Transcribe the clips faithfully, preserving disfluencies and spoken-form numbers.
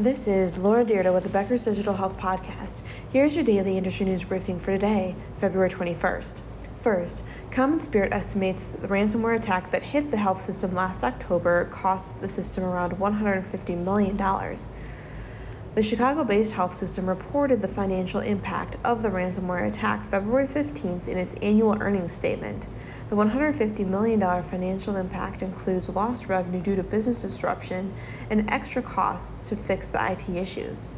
This is Laura Dierda with the Becker's Digital Health Podcast. Here's your daily industry news briefing for today, February twenty-first. First, CommonSpirit estimates that the ransomware attack that hit the health system last October cost the system around one hundred fifty million dollars. The Chicago-based health system reported the financial impact of the ransomware attack February fifteenth in its annual earnings statement. The one hundred fifty million dollars financial impact includes lost revenue due to business disruption and extra costs to fix the I T issues.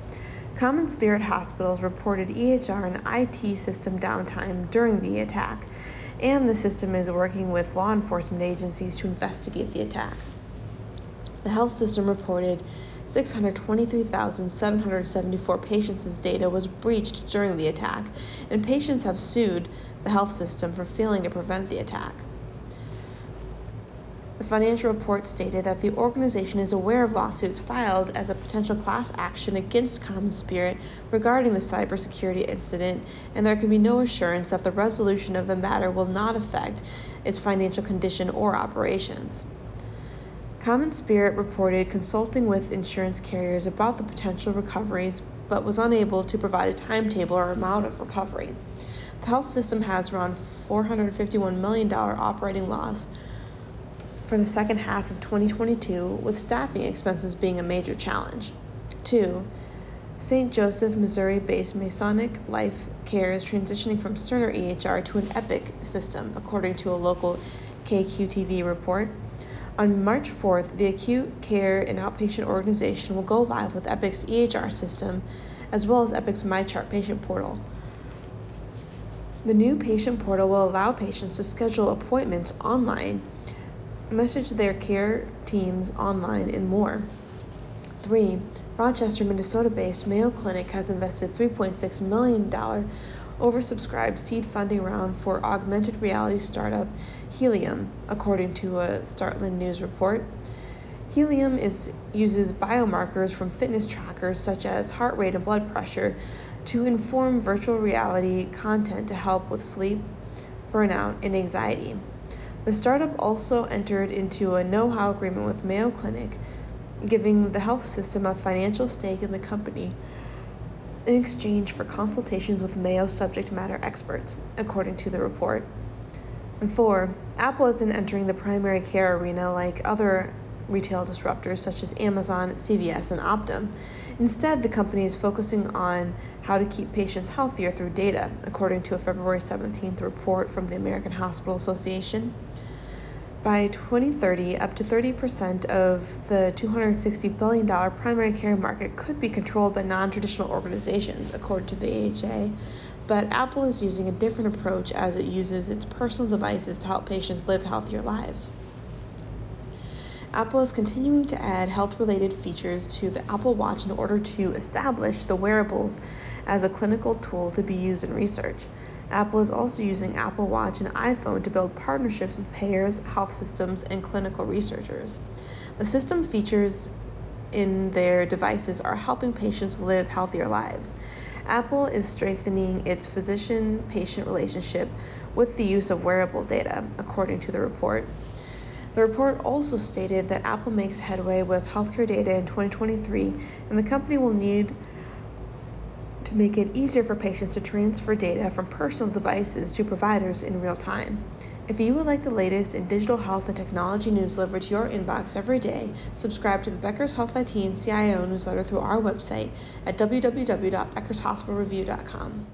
CommonSpirit Hospitals reported E H R and I T system downtime during the attack, and the system is working with law enforcement agencies to investigate the attack. The health system reported six hundred twenty-three thousand seven hundred seventy-four patients' data was breached during the attack, and patients have sued the health system for failing to prevent the attack. The financial report stated that the organization is aware of lawsuits filed as a potential class action against CommonSpirit regarding the cybersecurity incident, and there can be no assurance that the resolution of the matter will not affect its financial condition or operations. CommonSpirit reported consulting with insurance carriers about the potential recoveries, but was unable to provide a timetable or amount of recovery. The health system has around four hundred fifty-one million dollars operating loss for the second half of twenty twenty-two, with staffing expenses being a major challenge. Two, Saint Joseph, Missouri-based Masonic Life Care is transitioning from Cerner E H R to an Epic system, according to a local K Q T V report. On March fourth, the Acute Care and Outpatient Organization will go live with Epic's E H R system, as well as Epic's MyChart patient portal. The new patient portal will allow patients to schedule appointments online, message their care teams online, and more. Three, Rochester, Minnesota-based Mayo Clinic has invested three point six million dollars oversubscribed seed funding round for augmented reality startup Helium, according to a Startland News report. Helium is, uses biomarkers from fitness trackers such as heart rate and blood pressure to inform virtual reality content to help with sleep, burnout, and anxiety. The startup also entered into a know-how agreement with Mayo Clinic, giving the health system a financial stake in the company in exchange for consultations with Mayo subject matter experts, according to the report. And four, Apple isn't entering the primary care arena like other retail disruptors such as Amazon, C V S, and Optum. Instead, the company is focusing on how to keep patients healthier through data, according to a February seventeenth report from the American Hospital Association. By twenty thirty, up to thirty percent of the two hundred sixty billion dollars primary care market could be controlled by non-traditional organizations, according to the A H A, but Apple is using a different approach as it uses its personal devices to help patients live healthier lives. Apple is continuing to add health-related features to the Apple Watch in order to establish the wearables as a clinical tool to be used in research. Apple is also using Apple Watch and iPhone to build partnerships with payers, health systems, and clinical researchers. The system features in their devices are helping patients live healthier lives. Apple is strengthening its physician-patient relationship with the use of wearable data, according to the report. The report also stated that Apple makes headway with healthcare data in twenty twenty-three, and the company will need to make it easier for patients to transfer data from personal devices to providers in real time. If you would like the latest in digital health and technology news delivered to your inbox every day, subscribe to the Becker's Health I T and C I O newsletter through our website at w w w dot beckers hospital review dot com.